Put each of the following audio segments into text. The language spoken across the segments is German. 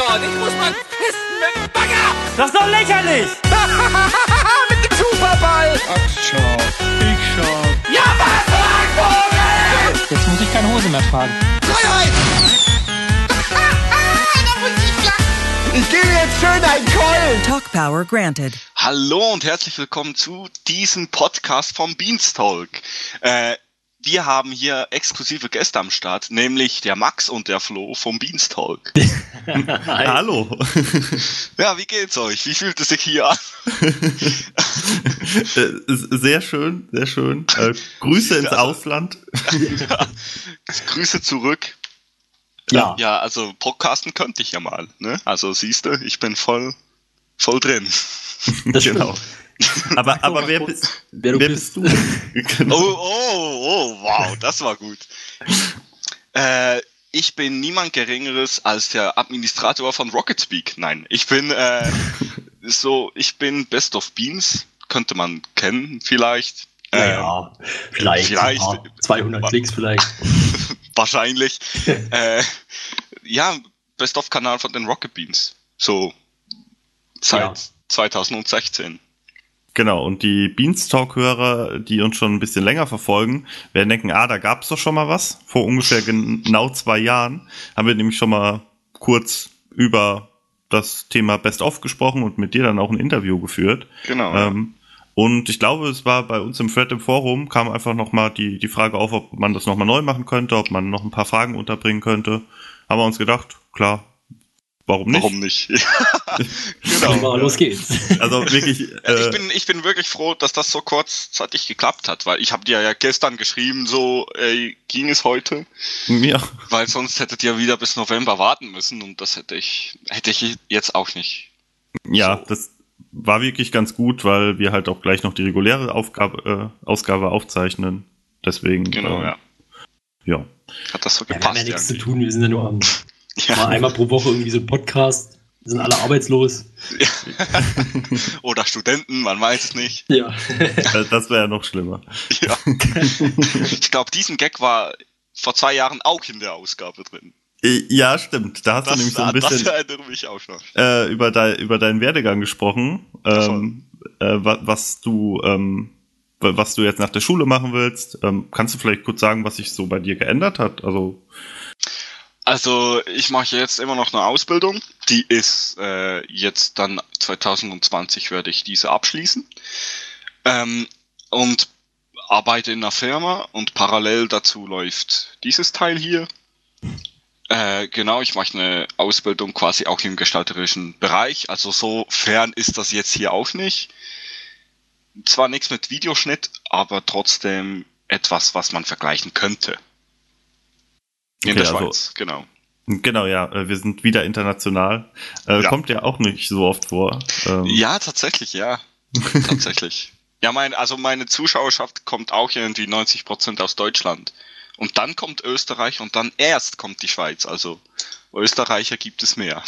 dort. Ich muss mal pissen mit dem Bagger. Das ist doch lächerlich. Mit dem Superball. Ach, schau. Ich schau. Ja, was? Jetzt muss ich keine Hose mehr tragen. Freiheit. Ich gebe jetzt schön einen Keulen. Talk Power granted. Hallo und herzlich willkommen zu diesem Podcast vom Beanstalk. Wir haben hier exklusive Gäste am Start, nämlich der Max und der Flo vom Beanstalk. Hallo. Ja, wie geht's euch? Wie fühlt es sich hier an? Sehr schön, sehr schön. Grüße ins Ausland. Ja. Grüße zurück. Ja. Ja, also podcasten könnte ich ja mal. Ne? Also siehst du, ich bin voll drin. Das genau. Stimmt. Aber wer bist du? Genau. Oh, wow, das war gut. Ich bin niemand Geringeres als der Administrator von Rocket Speak. Nein, ich bin Best of Beans, könnte man kennen vielleicht. Ja, vielleicht. 200 Klicks vielleicht. Wahrscheinlich. Ja, Best of Kanal von den Rocket Beans. So seit 2016. Genau, und die Beanstalk-Hörer, die uns schon ein bisschen länger verfolgen, werden denken, da gab es doch schon mal was. Vor ungefähr genau 2 Jahren haben wir nämlich schon mal kurz über das Thema Best-of gesprochen und mit dir dann auch ein Interview geführt. Genau. Und ich glaube, es war bei uns im Thread im Forum, kam einfach nochmal die Frage auf, ob man das nochmal neu machen könnte, ob man noch ein paar Fragen unterbringen könnte. Haben wir uns gedacht, klar. Warum nicht? Genau. Los geht's. Also wirklich. Ich bin wirklich froh, dass das so kurzzeitig geklappt hat, weil ich habe dir ja gestern geschrieben, so ging es heute. Ja. Weil sonst hättet ihr wieder bis November warten müssen und das hätte ich jetzt auch nicht. Ja, so. Das war wirklich ganz gut, weil wir halt auch gleich noch die reguläre Ausgabe aufzeichnen. Deswegen. Genau, ja. Ja. Hat das so gepasst? Wir haben ja nichts zu tun, wir sind ja nur am. Ja. Mal einmal pro Woche irgendwie so ein Podcast, sind alle arbeitslos. Ja. Oder Studenten, man weiß es nicht. Ja. Das wäre ja noch schlimmer. Ja. Ich glaube, diesen Gag war vor 2 Jahren auch in der Ausgabe drin. Ja, stimmt. Da hast du nämlich so ein bisschen über deinen Werdegang gesprochen, was du jetzt nach der Schule machen willst. Kannst du vielleicht kurz sagen, was sich so bei dir geändert hat? Also ich mache jetzt immer noch eine Ausbildung, die ist jetzt dann 2020 werde ich diese abschließen und arbeite in einer Firma und parallel dazu läuft dieses Teil hier. Genau, ich mache eine Ausbildung quasi auch im gestalterischen Bereich, also so fern ist das jetzt hier auch nicht. Zwar nichts mit Videoschnitt, aber trotzdem etwas, was man vergleichen könnte. In der Schweiz, genau. Genau, ja, wir sind wieder international. Kommt ja auch nicht so oft vor. Ja, tatsächlich, ja. Tatsächlich. Ja, meine Zuschauerschaft kommt auch irgendwie 90% aus Deutschland. Und dann kommt Österreich und dann erst kommt die Schweiz. Also Österreicher gibt es mehr.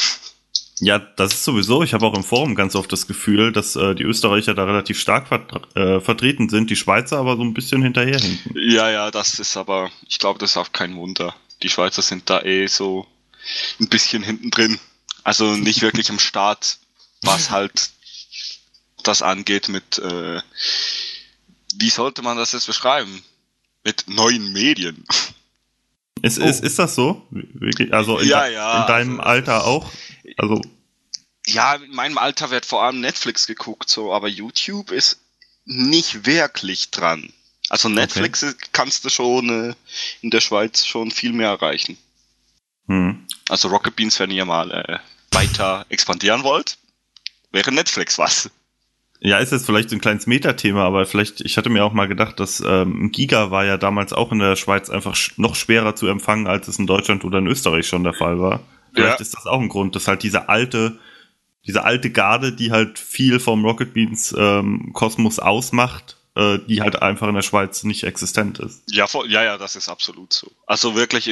Ja, das ist sowieso. Ich habe auch im Forum ganz oft das Gefühl, dass die Österreicher da relativ stark vertreten sind, die Schweizer aber so ein bisschen hinterherhinken. Ja, das ist aber, ich glaube, das ist auch kein Wunder. Die Schweizer sind da so ein bisschen hinten drin. Also nicht wirklich im Start, was halt das angeht mit, wie sollte man das jetzt beschreiben? Mit neuen Medien. Ist das so? Wirklich? Also in deinem Alter auch? Also ja, in meinem Alter wird vor allem Netflix geguckt, so, aber YouTube ist nicht wirklich dran. Also Netflix kannst du schon in der Schweiz schon viel mehr erreichen. Hm. Also Rocket Beans, wenn ihr mal weiter expandieren wollt, wäre Netflix was. Ja, ist jetzt vielleicht so ein kleines Metathema, aber ich hatte mir auch mal gedacht, dass Giga war ja damals auch in der Schweiz einfach noch schwerer zu empfangen, als es in Deutschland oder in Österreich schon der Fall war. Vielleicht ist das auch ein Grund, dass halt diese alte Garde, die halt viel vom Rocket Beans Kosmos ausmacht, die halt einfach in der Schweiz nicht existent ist. Ja, ja, das ist absolut so. Also wirklich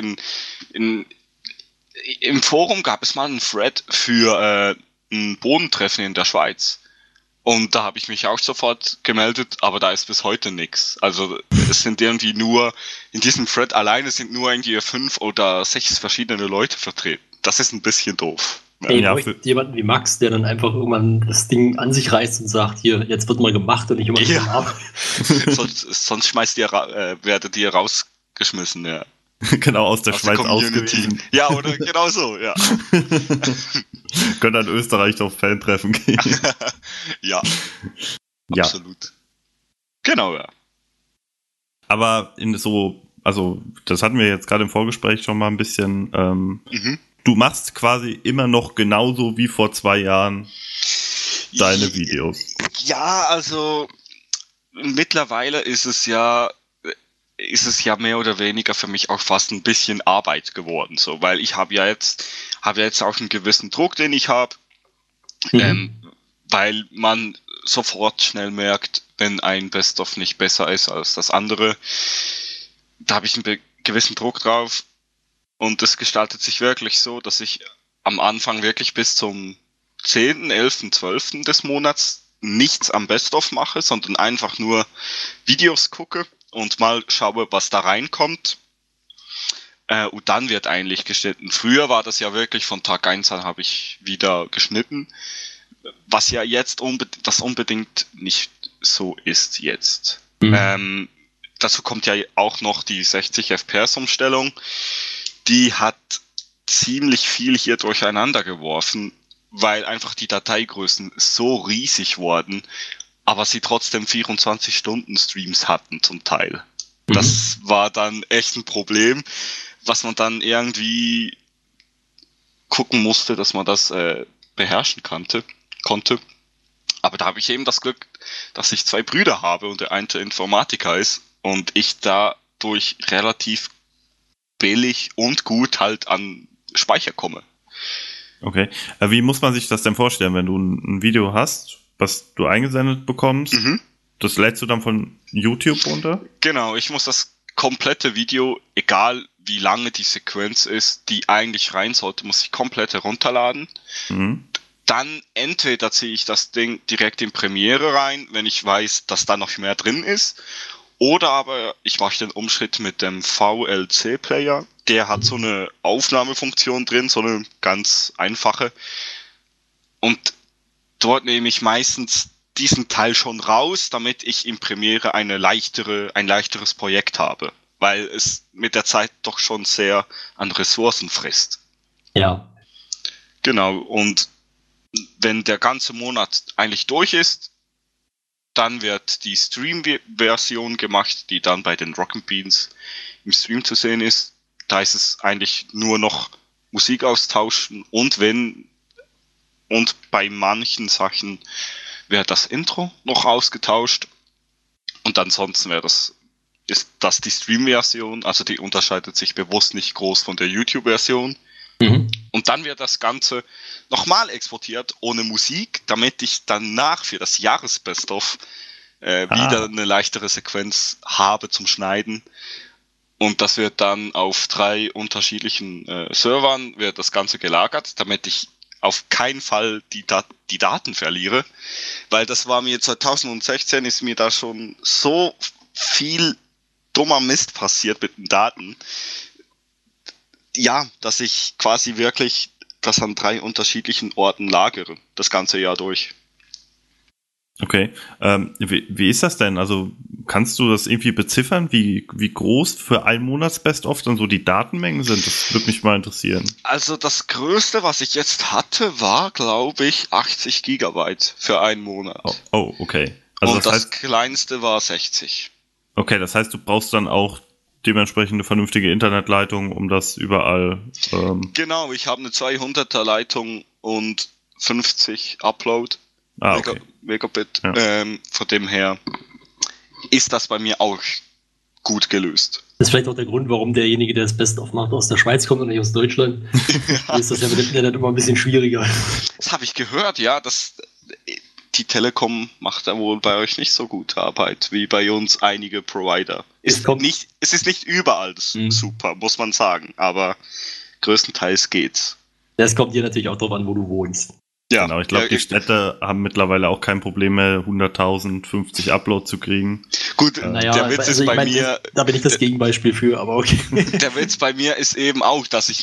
im Forum gab es mal einen Thread für ein Bodentreffen in der Schweiz. Und da habe ich mich auch sofort gemeldet, aber da ist bis heute nichts. Also es sind irgendwie nur, in diesem Thread alleine sind nur irgendwie 5 oder 6 verschiedene Leute vertreten. Das ist ein bisschen doof. Nee, ja, für jemanden wie Max, der dann einfach irgendwann das Ding an sich reißt und sagt, hier, jetzt wird mal gemacht und nicht immer ja. ab. Sonst werdet ihr rausgeschmissen, ja. Genau, aus der Schweiz ausgetrieben. Ja, oder genau so, ja. Könnt ihr in Österreich doch Fan-Treffen gehen. Ja. Ja. Absolut. Genau, ja. Aber in so, also das hatten wir jetzt gerade im Vorgespräch schon mal ein bisschen, du machst quasi immer noch genauso wie vor 2 Jahren deine Videos. Ja, also mittlerweile ist es ja mehr oder weniger für mich auch fast ein bisschen Arbeit geworden, so, weil ich habe ja jetzt auch einen gewissen Druck, den ich habe, weil man sofort schnell merkt, wenn ein Best-of nicht besser ist als das andere, da habe ich einen gewissen Druck drauf. Und es gestaltet sich wirklich so, dass ich am Anfang wirklich bis zum 10., 11., 12. des Monats nichts am Best-of mache, sondern einfach nur Videos gucke und mal schaue, was da reinkommt. Und dann wird eigentlich geschnitten. Früher war das ja wirklich von Tag 1 an habe ich wieder geschnitten, was ja jetzt unbedingt nicht so ist jetzt. Mhm. Dazu kommt ja auch noch die 60 FPS-Umstellung. Die hat ziemlich viel hier durcheinander geworfen, weil einfach die Dateigrößen so riesig wurden, aber sie trotzdem 24-Stunden-Streams hatten zum Teil. Mhm. Das war dann echt ein Problem, was man dann irgendwie gucken musste, dass man das beherrschen konnte. Aber da habe ich eben das Glück, dass ich 2 Brüder habe und der eine Informatiker ist und ich dadurch relativ billig und gut halt an Speicher komme. Okay. Wie muss man sich das denn vorstellen, wenn du ein Video hast, was du eingesendet bekommst, das lädst du dann von YouTube runter? Genau, ich muss das komplette Video, egal wie lange die Sequenz ist, die eigentlich rein sollte, muss ich komplett herunterladen. Mhm. Dann entweder ziehe ich das Ding direkt in Premiere rein, wenn ich weiß, dass da noch mehr drin ist. Oder aber ich mache den Umschnitt mit dem VLC-Player. Der hat so eine Aufnahmefunktion drin, so eine ganz einfache. Und dort nehme ich meistens diesen Teil schon raus, damit ich in Premiere ein leichteres Projekt habe. Weil es mit der Zeit doch schon sehr an Ressourcen frisst. Ja. Genau, und wenn der ganze Monat eigentlich durch ist, dann wird die Stream-Version gemacht, die dann bei den Rocket Beans im Stream zu sehen ist. Da ist es eigentlich nur noch Musik austauschen und bei manchen Sachen wird das Intro noch ausgetauscht. Und ansonsten ist das die Stream-Version, also die unterscheidet sich bewusst nicht groß von der YouTube-Version. Mhm. Und dann wird das Ganze nochmal exportiert ohne Musik, damit ich danach für das Jahresbest-of wieder eine leichtere Sequenz habe zum Schneiden. Und das wird dann auf 3 unterschiedlichen Servern wird das Ganze gelagert, damit ich auf keinen Fall die Daten verliere. Weil das war mir 2016, ist mir da schon so viel dummer Mist passiert mit den Daten. Ja, dass ich quasi wirklich das an 3 unterschiedlichen Orten lagere, das ganze Jahr durch. Okay, wie ist das denn? Also kannst du das irgendwie beziffern, wie groß für ein Monats-Best-of dann so die Datenmengen sind? Das würde mich mal interessieren. Also das Größte, was ich jetzt hatte, war, glaube ich, 80 Gigabyte für einen Monat. Oh okay. Also und das Kleinste war 60. Okay, das heißt, du brauchst dann auch dementsprechend eine vernünftige Internetleitung, um das überall... Genau, ich habe eine 200er Leitung und 50 Upload okay. Megabit. Ja. Von dem her ist das bei mir auch gut gelöst. Das ist vielleicht auch der Grund, warum derjenige, der das Best-of macht, aus der Schweiz kommt und nicht aus Deutschland. Ja. Ist das ja mit dem Internet immer ein bisschen schwieriger. Das habe ich gehört, ja. Die Telekom macht da wohl bei euch nicht so gute Arbeit wie bei uns einige Provider. Es ist nicht überall super, muss man sagen, aber größtenteils geht's. Das kommt dir natürlich auch drauf an, wo du wohnst. Ja. Genau, ich glaube, die Städte haben mittlerweile auch kein Problem mehr, 100.000, 50 Upload zu kriegen. Gut, naja, der Witz ist bei mir... Da bin ich das Gegenbeispiel für, aber okay. Der Witz bei mir ist eben auch, dass ich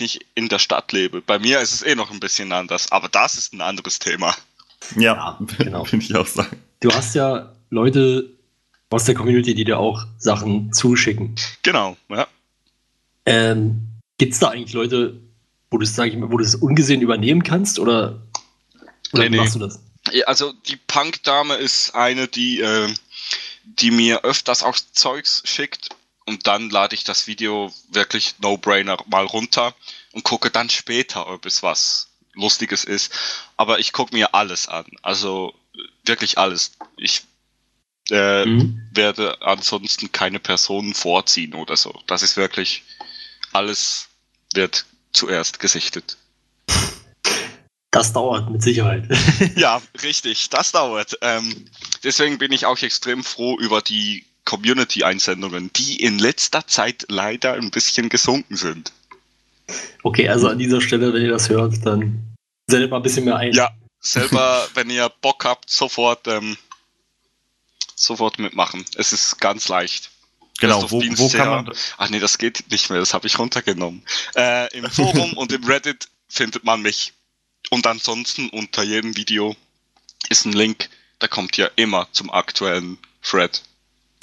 nicht in der Stadt lebe. Bei mir ist es eh noch ein bisschen anders, aber das ist ein anderes Thema. Ja, genau. Finde ich auch sagen. Du hast ja Leute aus der Community, die dir auch Sachen zuschicken. Genau, ja. Gibt's da eigentlich Leute... wo du es ungesehen übernehmen kannst, oder nee. Machst du das? Also die Punk-Dame ist eine, die mir öfters auch Zeugs schickt und dann lade ich das Video wirklich no-brainer mal runter und gucke dann später, ob es was Lustiges ist. Aber ich gucke mir alles an, also wirklich alles. Ich werde ansonsten keine Personen vorziehen oder so. Das ist wirklich, alles wird zuerst gesichtet. Das dauert mit Sicherheit. Ja, richtig, das dauert. Deswegen bin ich auch extrem froh über die Community-Einsendungen, die in letzter Zeit leider ein bisschen gesunken sind. Okay, also an dieser Stelle, wenn ihr das hört, dann sendet mal ein bisschen mehr ein. Ja, selber, wenn ihr Bock habt, sofort mitmachen. Es ist ganz leicht. Genau, wo kann man... Ach nee, das geht nicht mehr, das habe ich runtergenommen. Im Forum und im Reddit findet man mich. Und ansonsten unter jedem Video ist ein Link, da kommt ihr immer zum aktuellen Thread.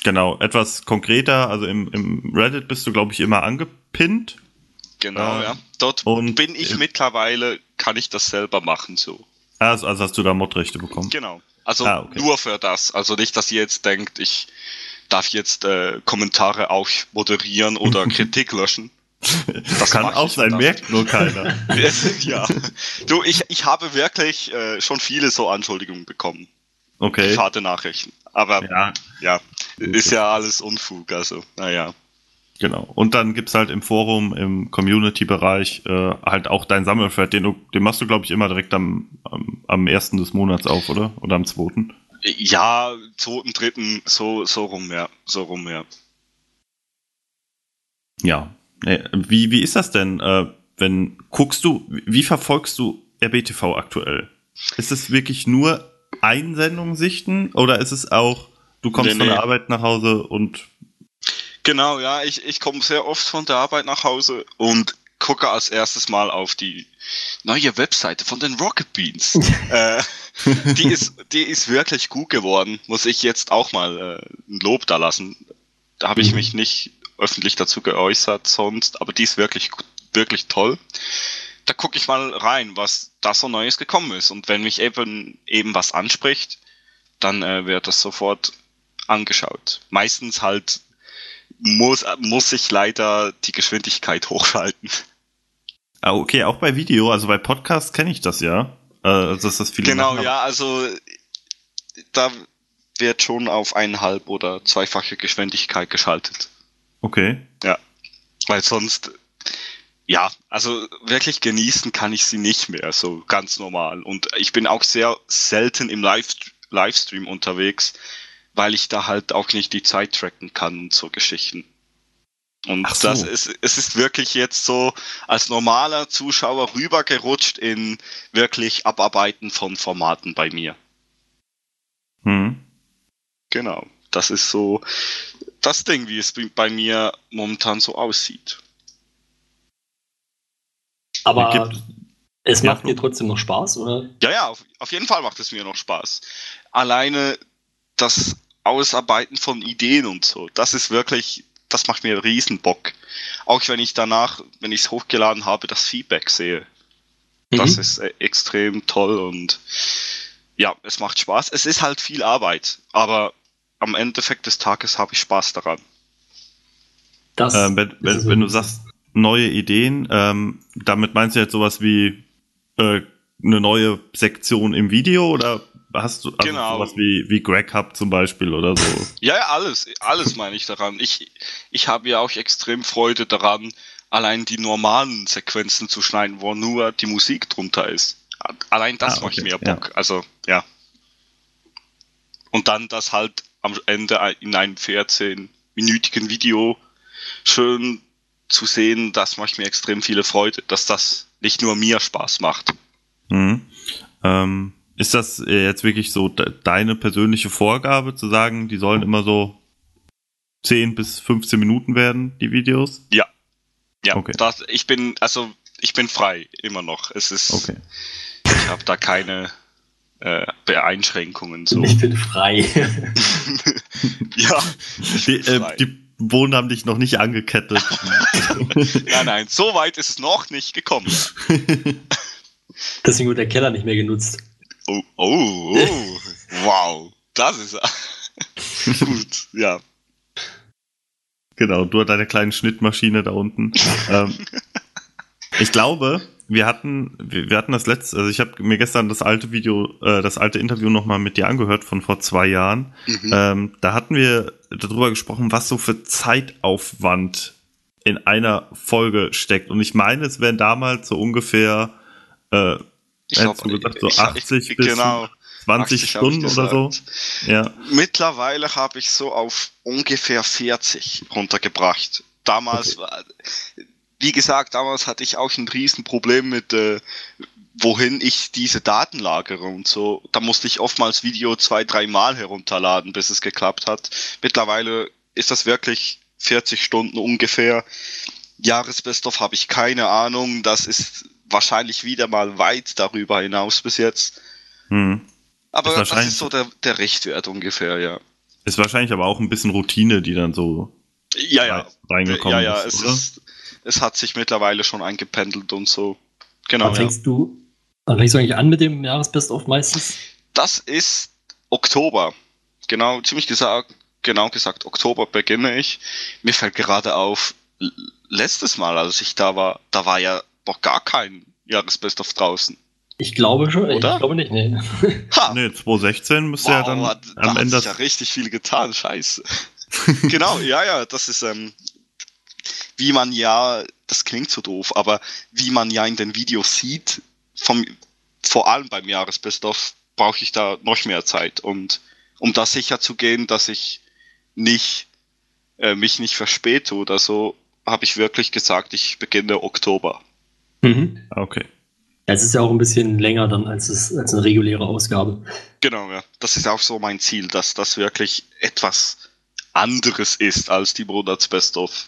Genau, etwas konkreter, also im Reddit bist du, glaube ich, immer angepinnt. Genau, ja. Dort und bin ich mittlerweile, kann ich das selber machen, so. Also hast du da Modrechte bekommen? Genau, also okay. Nur für das. Also nicht, dass ihr jetzt denkt, ich... darf jetzt Kommentare auch moderieren oder Kritik löschen. Das kann auch sein, merkt nur keiner. Ja. Du, ich habe wirklich schon viele so Anschuldigungen bekommen. Okay. Schade Nachrichten. Aber ja, ist ja alles Unfug, also naja. Genau. Und dann gibt's halt im Forum, im Community-Bereich halt auch dein Sammelthread, den machst du, glaube ich, immer direkt am 1. des Monats auf, oder? Oder am 2.? Ja, 2., 3. So rum, ja. Ja. Wie ist das denn? Wie verfolgst du RBTV aktuell? Ist es wirklich nur Einsendungen sichten oder ist es auch, du kommst von der Arbeit nach Hause und... Genau, ja, ich komme sehr oft von der Arbeit nach Hause und gucke als erstes mal auf die neue Webseite von den Rocket Beans. Die ist wirklich gut geworden. Muss ich jetzt auch mal ein Lob da lassen. Da habe ich mich nicht öffentlich dazu geäußert sonst, aber die ist wirklich, wirklich toll. Da gucke ich mal rein, was da so Neues gekommen ist. Und wenn mich eben was anspricht, dann wird das sofort angeschaut. Meistens halt muss ich leider die Geschwindigkeit hochschalten. Okay, auch bei Video, also bei Podcasts kenne ich das ja. Dass das viele genau, machen. Ja, also da wird schon auf 1,5- oder 2-fache Geschwindigkeit geschaltet. Okay. Ja, weil sonst, ja, also wirklich genießen kann ich sie nicht mehr, so ganz normal. Und ich bin auch sehr selten im Livestream unterwegs, weil ich da halt auch nicht die Zeit tracken kann und so Geschichten. Und ach so. Es ist wirklich jetzt so als normaler Zuschauer rübergerutscht in wirklich Abarbeiten von Formaten bei mir. Genau, das ist so das Ding, wie es bei mir momentan so aussieht. Aber es macht dir trotzdem noch Spaß, oder? Ja, auf jeden Fall macht es mir noch Spaß. Alleine das Ausarbeiten von Ideen und so, das ist wirklich... Das macht mir riesen Bock. Auch wenn ich danach, wenn ich es hochgeladen habe, das Feedback sehe. Das ist extrem toll und ja, es macht Spaß. Es ist halt viel Arbeit, aber am Endeffekt des Tages habe ich Spaß daran. Wenn du sagst, neue Ideen, damit meinst du jetzt sowas wie eine neue Sektion im Video oder... Hast du also sowas wie Greg Hub zum Beispiel oder so? Ja, alles meine ich daran. Ich habe ja auch extrem Freude daran, allein die normalen Sequenzen zu schneiden, wo nur die Musik drunter ist. Allein das macht mir Bock. Ja. Also, ja. Und dann das halt am Ende in einem 14-minütigen Video schön zu sehen, das macht mir extrem viele Freude, dass das nicht nur mir Spaß macht. Mhm. Ist das jetzt wirklich so deine persönliche Vorgabe, zu sagen, die sollen immer so 10 bis 15 Minuten werden, die Videos? Ja. Ja, okay. Ich bin frei, immer noch. Es ist, okay. Ich habe da keine Einschränkungen. So. Ich bin frei. Ja. Ich bin frei. Die Bohnen haben dich noch nicht angekettet. Nein, so weit ist es noch nicht gekommen. Deswegen wird der Keller nicht mehr genutzt. Oh. Wow. Das ist gut, ja. Genau, du hast deine kleine Schnittmaschine da unten. Ich glaube, wir hatten das letzte, also ich habe mir gestern das alte Interview nochmal mit dir angehört von vor 2 Jahren. Mhm. Da hatten wir darüber gesprochen, was so für Zeitaufwand in einer Folge steckt. Und ich meine, es wären damals so ungefähr, so 80 bis 20 Stunden oder so. Ja. Mittlerweile habe ich so auf ungefähr 40 runtergebracht. Damals, wie gesagt, hatte ich auch ein Riesenproblem mit, wohin ich diese Daten lagere und so. Da musste ich oftmals Video 2-3 Mal herunterladen, bis es geklappt hat. Mittlerweile ist das wirklich 40 Stunden ungefähr. Jahresbestoff habe ich keine Ahnung. Das ist wahrscheinlich wieder mal weit darüber hinaus bis jetzt. Hm. Aber das ist so der Richtwert ungefähr, ja. Ist wahrscheinlich aber auch ein bisschen Routine, die dann so reingekommen ist. Ja, es hat sich mittlerweile schon eingependelt und so. Genau. Wann fängst du eigentlich an mit dem Jahresbest-of meistens? Das ist Oktober. Genau gesagt, Oktober beginne ich. Mir fällt gerade auf, letztes Mal, als ich da war, ja noch gar kein Jahresbest-of draußen. Ich glaube schon, oder? Ich glaube nicht, nee. Ha. Nee, 2016 müsste dann am Ende... Da hat sich ja richtig viel getan, scheiße. Genau, das ist, wie man ja, das klingt so doof, aber wie man ja in den Videos sieht, vor allem beim Jahresbest-of, brauche ich da noch mehr Zeit. Und um da sicher zu gehen, dass ich mich nicht verspäte oder so, habe ich wirklich gesagt, ich beginne Oktober. Mhm. Okay. Ja, es ist ja auch ein bisschen länger dann als eine reguläre Ausgabe. Genau, ja. Das ist auch so mein Ziel, dass das wirklich etwas anderes ist als die Monats-Best-of.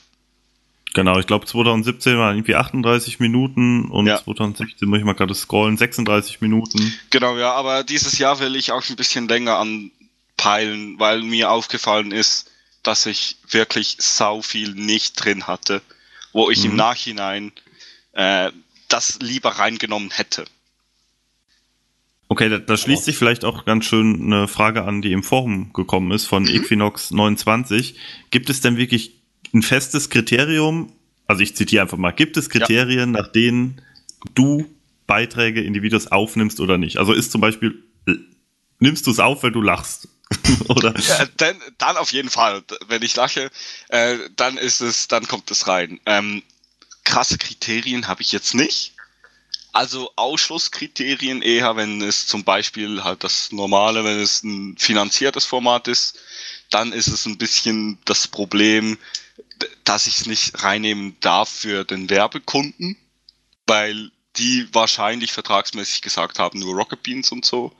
Genau, ich glaube 2017 waren irgendwie 38 Minuten und 2016, muss ich mal gerade scrollen, 36 Minuten. Genau, ja, aber dieses Jahr will ich auch ein bisschen länger anpeilen, weil mir aufgefallen ist, dass ich wirklich sau viel nicht drin hatte, wo ich im Nachhinein... das lieber reingenommen hätte. Okay, da schließt sich vielleicht auch ganz schön eine Frage an, die im Forum gekommen ist, von Equinox29. Gibt es denn wirklich ein festes Kriterium, also ich zitiere einfach mal, gibt es Kriterien, nach denen du Beiträge in die Videos aufnimmst oder nicht? Also ist zum Beispiel, nimmst du es auf, weil du lachst? Oder? Ja, dann auf jeden Fall. Wenn ich lache, dann kommt es rein. Krasse Kriterien habe ich jetzt nicht. Also Ausschlusskriterien eher, wenn es zum Beispiel halt das normale, wenn es ein finanziertes Format ist, dann ist es ein bisschen das Problem, dass ich es nicht reinnehmen darf für den Werbekunden, weil die wahrscheinlich vertragsmäßig gesagt haben, nur Rocket Beans und so.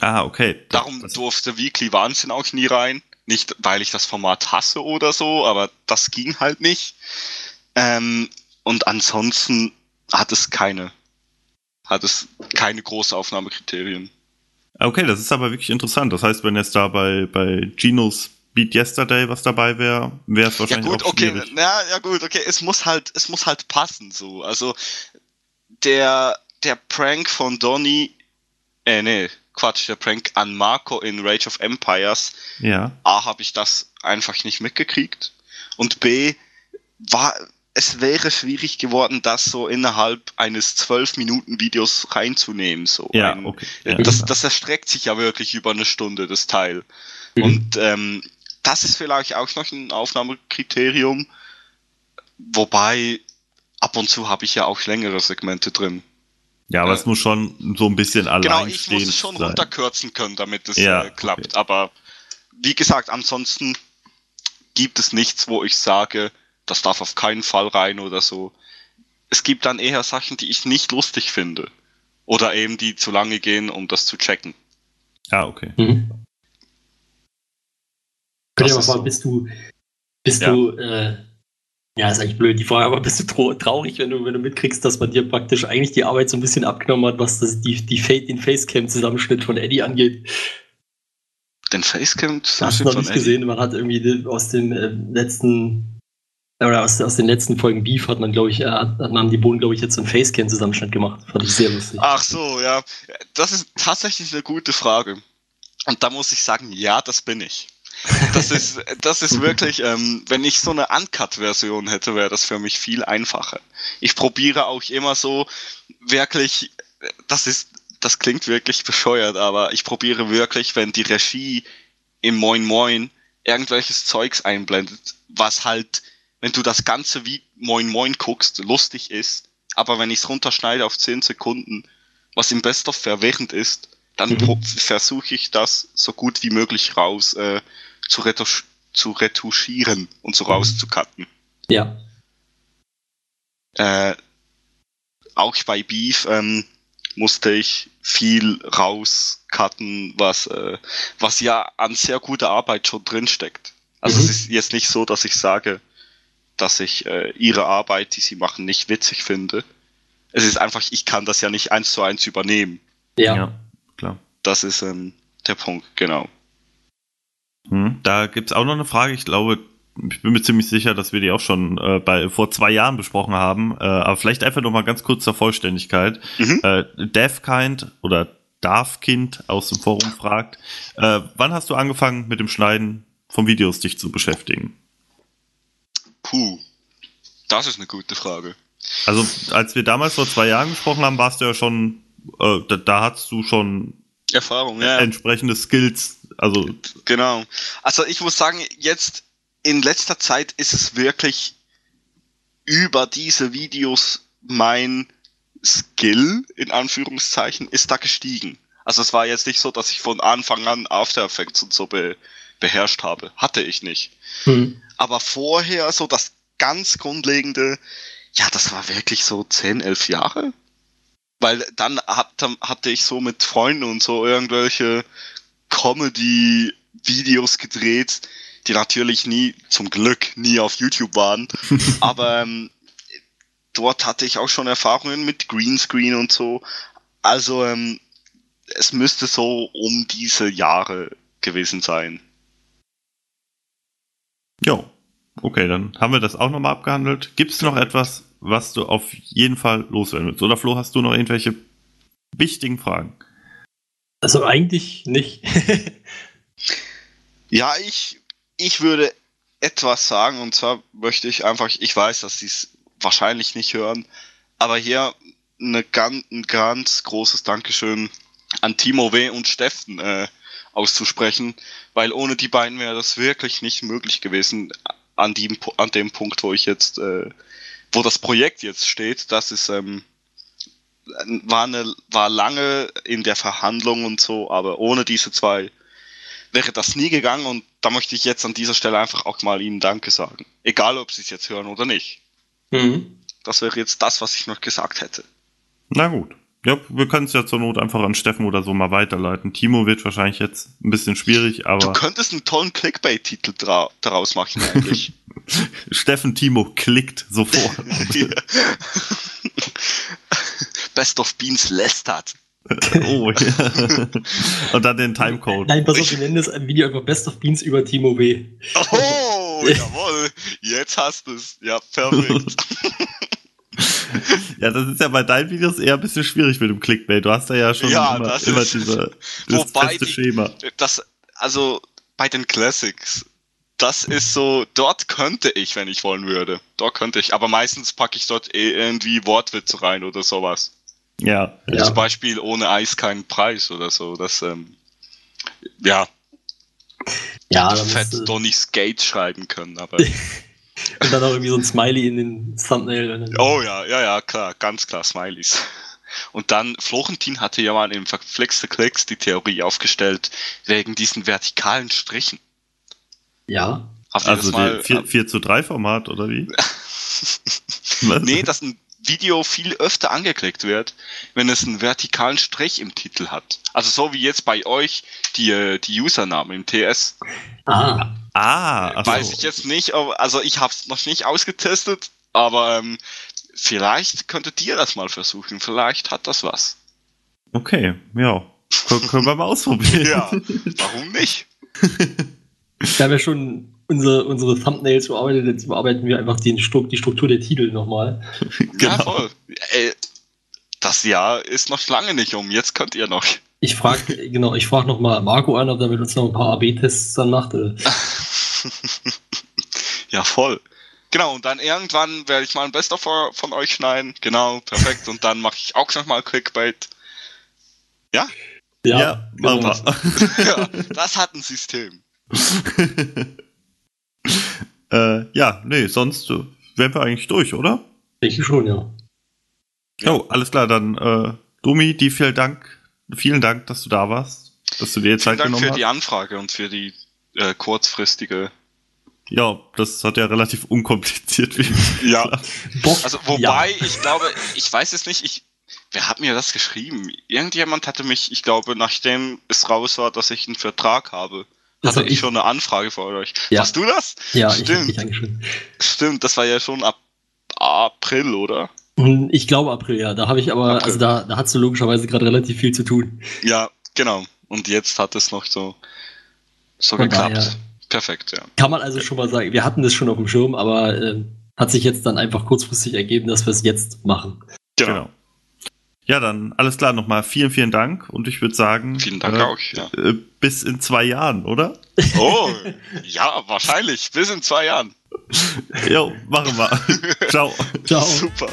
Ah, okay. Darum durfte Weekly Wahnsinn auch nie rein. Nicht, weil ich das Format hasse oder so, aber das ging halt nicht. Und ansonsten hat es keine Großaufnahmekriterien. Okay, das ist aber wirklich interessant. Das heißt, wenn jetzt da bei Gino's Beat Yesterday was dabei wäre, wäre es wahrscheinlich auch schwierig. Ja gut, okay. Es muss halt passen so. Also der Prank von Donny, der Prank an Marco in Rage of Empires. Ja. A, habe ich das einfach nicht mitgekriegt und B, es wäre schwierig geworden, das so innerhalb eines 12-Minuten-Videos reinzunehmen. So. Ja, okay. Ja, das erstreckt sich ja wirklich über eine Stunde, das Teil. Mhm. Und das ist vielleicht auch noch ein Aufnahmekriterium, wobei ab und zu habe ich ja auch längere Segmente drin. Ja, aber es muss schon so ein bisschen allein stehen. Genau, ich muss es schon runterkürzen können, damit es klappt. Okay. Aber wie gesagt, ansonsten gibt es nichts, wo ich sage... Das darf auf keinen Fall rein oder so. Es gibt dann eher Sachen, die ich nicht lustig finde. Oder eben die zu lange gehen, um das zu checken. Ah, okay. Mhm. Könnt ihr mal fragen, bist du, ist eigentlich blöd, die Frage, aber bist du traurig, wenn du mitkriegst, dass man dir praktisch eigentlich die Arbeit so ein bisschen abgenommen hat, was das, den Facecam-Zusammenschnitt von Eddie angeht? Den Facecam-Zusammenschnitt von Eddie? Hast du noch nicht gesehen, man hat irgendwie aus den letzten Folgen Beef hat man, glaube ich, haben die Bohnen, glaube ich, jetzt so einen Facecam-Zusammenschnitt gemacht. Fand ich sehr lustig. Ach so, ja. Das ist tatsächlich eine gute Frage. Und da muss ich sagen, ja, das bin ich. Das ist wirklich, wenn ich so eine Uncut-Version hätte, wäre das für mich viel einfacher. Ich probiere auch immer so wirklich, das klingt wirklich bescheuert, aber ich probiere wirklich, wenn die Regie im Moin Moin irgendwelches Zeugs einblendet, was halt, wenn du das Ganze wie Moin Moin guckst, lustig ist, aber wenn ich es runterschneide auf 10 Sekunden, was im Best of verwirrend ist, dann versuche ich das so gut wie möglich raus zu retuschieren und so rauszucutten. Ja. Auch bei Beef musste ich viel rauscutten, was ja an sehr guter Arbeit schon drinsteckt. Also es ist jetzt nicht so, dass ich sage, dass ich ihre Arbeit, die sie machen, nicht witzig finde. Es ist einfach, ich kann das ja nicht 1:1 übernehmen. Ja. Klar. Das ist der Punkt, genau. Da gibt es auch noch eine Frage, ich bin mir ziemlich sicher, dass wir die auch schon vor 2 Jahren besprochen haben, aber vielleicht einfach nochmal ganz kurz zur Vollständigkeit. Deafkind oder Darfkind aus dem Forum fragt, wann hast du angefangen mit dem Schneiden von Videos dich zu beschäftigen? Puh, das ist eine gute Frage. Also als wir damals vor 2 Jahren gesprochen haben, warst du ja schon da hast du schon Erfahrung, ja. Entsprechende Skills. Also genau. Also ich muss sagen, jetzt in letzter Zeit ist es wirklich über diese Videos mein Skill, in Anführungszeichen, ist da gestiegen. Also es war jetzt nicht so, dass ich von Anfang an After Effects und so beherrscht habe. Hatte ich nicht. Aber vorher so das ganz Grundlegende, ja, das war wirklich so 10-11 Jahre. Weil dann hatte ich so mit Freunden und so irgendwelche Comedy-Videos gedreht, die natürlich zum Glück nie auf YouTube waren. Aber dort hatte ich auch schon Erfahrungen mit Greenscreen und so. Also es müsste so um diese Jahre gewesen sein. Jo, okay, dann haben wir das auch nochmal abgehandelt. Gibt es noch etwas, was du auf jeden Fall loswerden willst? Oder Flo, hast du noch irgendwelche wichtigen Fragen? Also eigentlich nicht. Ja, ich würde etwas sagen, und zwar möchte ich einfach, ich weiß, dass sie es wahrscheinlich nicht hören, aber hier ein ganz großes Dankeschön an Timo W. und Steffen auszusprechen, weil ohne die beiden wäre das wirklich nicht möglich gewesen, an dem Punkt, wo ich jetzt wo das Projekt jetzt steht. Das ist war lange in der Verhandlung und so, aber ohne diese zwei wäre das nie gegangen, und da möchte ich jetzt an dieser Stelle einfach auch mal ihnen Danke sagen. Egal, ob sie es jetzt hören oder nicht. Das wäre jetzt das, was ich noch gesagt hätte. Na gut. Ja, wir können es ja zur Not einfach an Steffen oder so mal weiterleiten. Timo wird wahrscheinlich jetzt ein bisschen schwierig, aber... Du könntest einen tollen Clickbait-Titel daraus machen eigentlich. Steffen Timo klickt sofort. Best of Beans lästert. Oh, ja. Und dann den Timecode. Nein, pass auf, wir nennen das Video einfach Best of Beans über Timo W. Oh, jawohl. Jetzt hast du es. Ja, perfekt. Ja, das ist ja bei deinen Videos eher ein bisschen schwierig mit dem Clickbait. Du hast da ja schon immer dieses feste Schema. Also bei den Classics, das ist so, dort könnte ich, wenn ich wollen würde. Dort könnte ich, aber meistens packe ich dort irgendwie Wortwitze rein oder sowas. Ja. Zum Beispiel ohne Eis keinen Preis oder so. Das, Ich hätte doch nicht Skate schreiben können, aber... Und dann auch irgendwie so ein Smiley in den Thumbnail. Oh ja, klar, ganz klar, Smileys. Und dann, Florentin hatte ja mal in Flex the Clicks die Theorie aufgestellt, wegen diesen vertikalen Strichen. Ja. Also das 4:3 Format, oder wie? Nee, das sind Video viel öfter angeklickt wird, wenn es einen vertikalen Strich im Titel hat. Also so wie jetzt bei euch die Username im TS. Ah, weiß ich jetzt nicht, also ich habe es noch nicht ausgetestet, aber vielleicht könntet ihr das mal versuchen, vielleicht hat das was. Okay, ja, können wir mal ausprobieren. Ja, warum nicht? Wir haben ja schon unsere Thumbnails bearbeitet, jetzt bearbeiten wir einfach die Struktur der Titel nochmal. Genau. Ja, voll. Ey, das Jahr ist noch lange nicht um, jetzt könnt ihr noch. Ich frage nochmal Marco an, ob er mit uns noch ein paar AB-Tests dann macht. Ja, voll. Genau, und dann irgendwann werde ich mal ein Best-of von euch schneiden. Genau, perfekt. Und dann mache ich auch nochmal Clickbait. Ja? Ja, genau. Ja, das hat ein System. Sonst wären wir eigentlich durch, oder? Ich schon, ja. Oh, alles klar, dann Domi, vielen Dank, dass du da warst, dass du dir Zeit genommen hast. Vielen Dank für die Anfrage und für die kurzfristige. Ja, das hat ja relativ unkompliziert. Ja, also wobei, ich glaube, ich weiß es nicht, wer hat mir das geschrieben? Irgendjemand hatte mich, ich glaube, nachdem es raus war, dass ich einen Vertrag habe, hatte ich schon eine Anfrage von euch. Ja. Warst du das? Ja, stimmt. Ich hab mich angeschrieben. Stimmt, das war ja schon ab April, oder? Ich glaube April, ja. Da habe ich aber, April. Also da hattest du logischerweise gerade relativ viel zu tun. Ja, genau. Und jetzt hat es noch so geklappt. Daher. Perfekt, ja. Kann man also schon mal sagen, wir hatten das schon auf dem Schirm, aber hat sich jetzt dann einfach kurzfristig ergeben, dass wir es jetzt machen. Genau. Ja, dann alles klar, nochmal vielen Dank und ich würde sagen, vielen Dank auch, ja. Bis in 2 Jahren, oder? Oh, ja, wahrscheinlich, bis in 2 Jahren. Jo, machen wir. Ciao. Super.